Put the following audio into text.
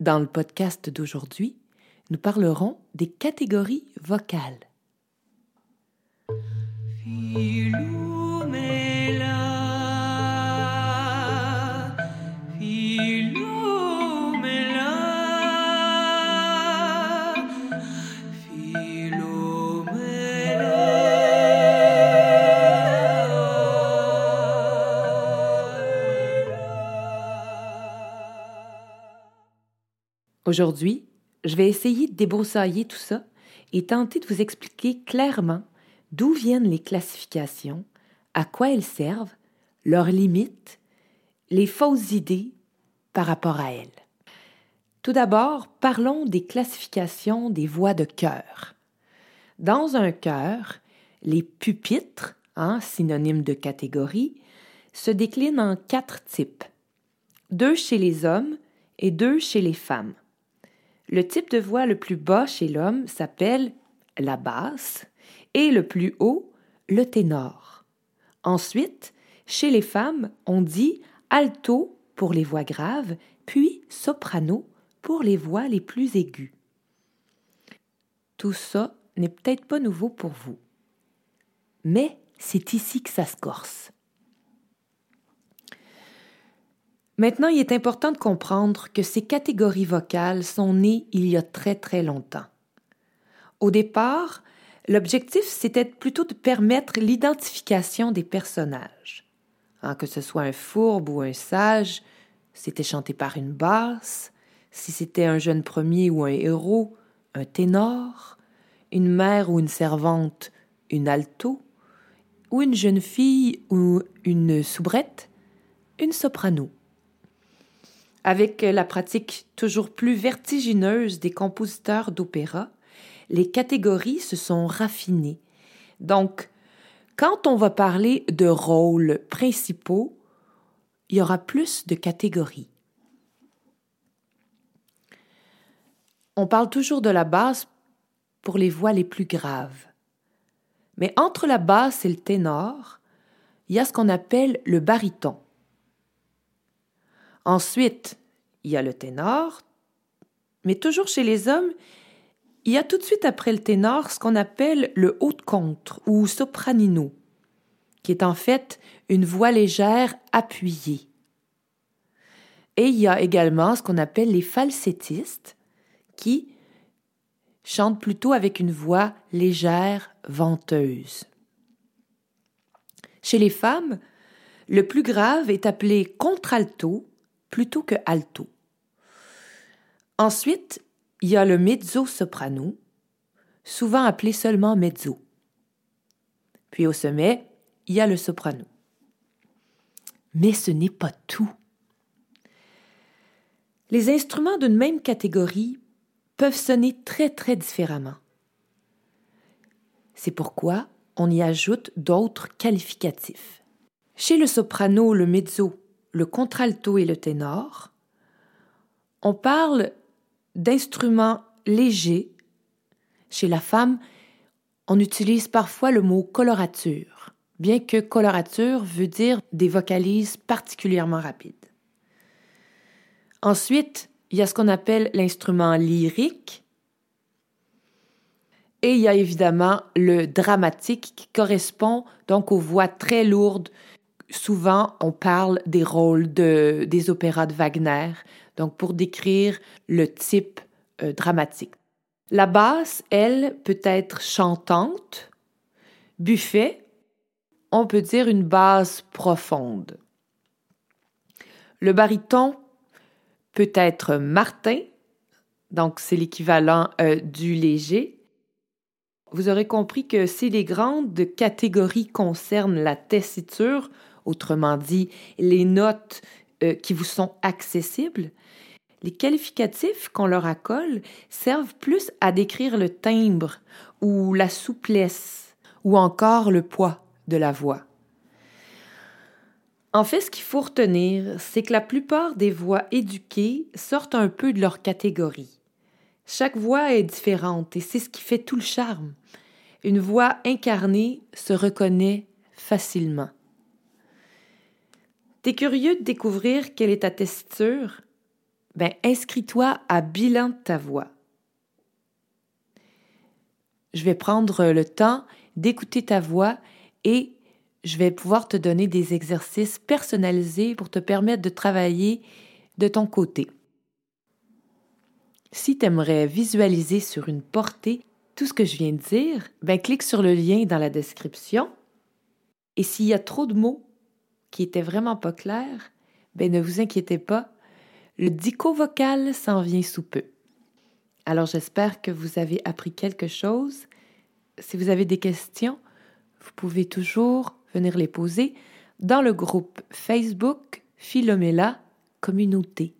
Dans le podcast d'aujourd'hui, nous parlerons des catégories vocales. Aujourd'hui, je vais essayer de débroussailler tout ça et tenter de vous expliquer clairement d'où viennent les classifications, à quoi elles servent, leurs limites, les fausses idées par rapport à elles. Tout d'abord, parlons des classifications des voix de cœur. Dans un cœur, les pupitres, synonyme de catégorie, se déclinent en 4 types. 2 chez les hommes et 2 chez les femmes. Le type de voix le plus bas chez l'homme s'appelle la basse et le plus haut, le ténor. Ensuite, chez les femmes, on dit alto pour les voix graves, puis soprano pour les voix les plus aiguës. Tout ça n'est peut-être pas nouveau pour vous, mais c'est ici que ça se corse. Maintenant, il est important de comprendre que ces catégories vocales sont nées il y a très très longtemps. Au départ, l'objectif, c'était plutôt de permettre l'identification des personnages. Que ce soit un fourbe ou un sage, c'était chanté par une basse, si c'était un jeune premier ou un héros, un ténor, une mère ou une servante, une alto, ou une jeune fille ou une soubrette, une soprano. Avec la pratique toujours plus vertigineuse des compositeurs d'opéra, les catégories se sont raffinées. Donc, quand on va parler de rôles principaux, il y aura plus de catégories. On parle toujours de la basse pour les voix les plus graves. Mais entre la basse et le ténor, il y a ce qu'on appelle le baryton. Ensuite, il y a le ténor, mais toujours chez les hommes, il y a tout de suite après le ténor ce qu'on appelle le haut de contre ou sopranino, qui est en fait une voix légère appuyée. Et il y a également ce qu'on appelle les falsettistes, qui chantent plutôt avec une voix légère venteuse. Chez les femmes, le plus grave est appelé contralto, plutôt que alto. Ensuite, il y a le mezzo-soprano, souvent appelé seulement mezzo. Puis au sommet, il y a le soprano. Mais ce n'est pas tout. Les instruments d'une même catégorie peuvent sonner très, très différemment. C'est pourquoi on y ajoute d'autres qualificatifs. Chez le soprano, le mezzo, le contralto et le ténor, on parle d'instruments légers. Chez la femme, on utilise parfois le mot colorature, bien que colorature veut dire des vocalises particulièrement rapides. Ensuite, il y a ce qu'on appelle l'instrument lyrique et il y a évidemment le dramatique qui correspond donc aux voix très lourdes. Souvent, on parle des rôles des opéras de Wagner, donc pour décrire le type dramatique. La basse, elle, peut être chantante, buffet, on peut dire une basse profonde. Le baryton peut être martin, donc c'est l'équivalent du léger. Vous aurez compris que si les grandes catégories concernent la tessiture, autrement dit, les notes qui vous sont accessibles, les qualificatifs qu'on leur accole servent plus à décrire le timbre ou la souplesse ou encore le poids de la voix. En fait, ce qu'il faut retenir, c'est que la plupart des voix éduquées sortent un peu de leur catégorie. Chaque voix est différente et c'est ce qui fait tout le charme. Une voix incarnée se reconnaît facilement. T'es curieux de découvrir quelle est ta tessiture? ben, inscris-toi à bilan de ta voix. Je vais prendre le temps d'écouter ta voix et je vais pouvoir te donner des exercices personnalisés pour te permettre de travailler de ton côté. Si tu aimerais visualiser sur une portée tout ce que je viens de dire, ben clique sur le lien dans la description. Et s'il y a trop de mots qui n'étaient vraiment pas clairs, ben ne vous inquiétez pas, le dico vocal s'en vient sous peu. Alors j'espère que vous avez appris quelque chose. Si vous avez des questions, vous pouvez toujours venir les poser dans le groupe Facebook Philomela Communauté.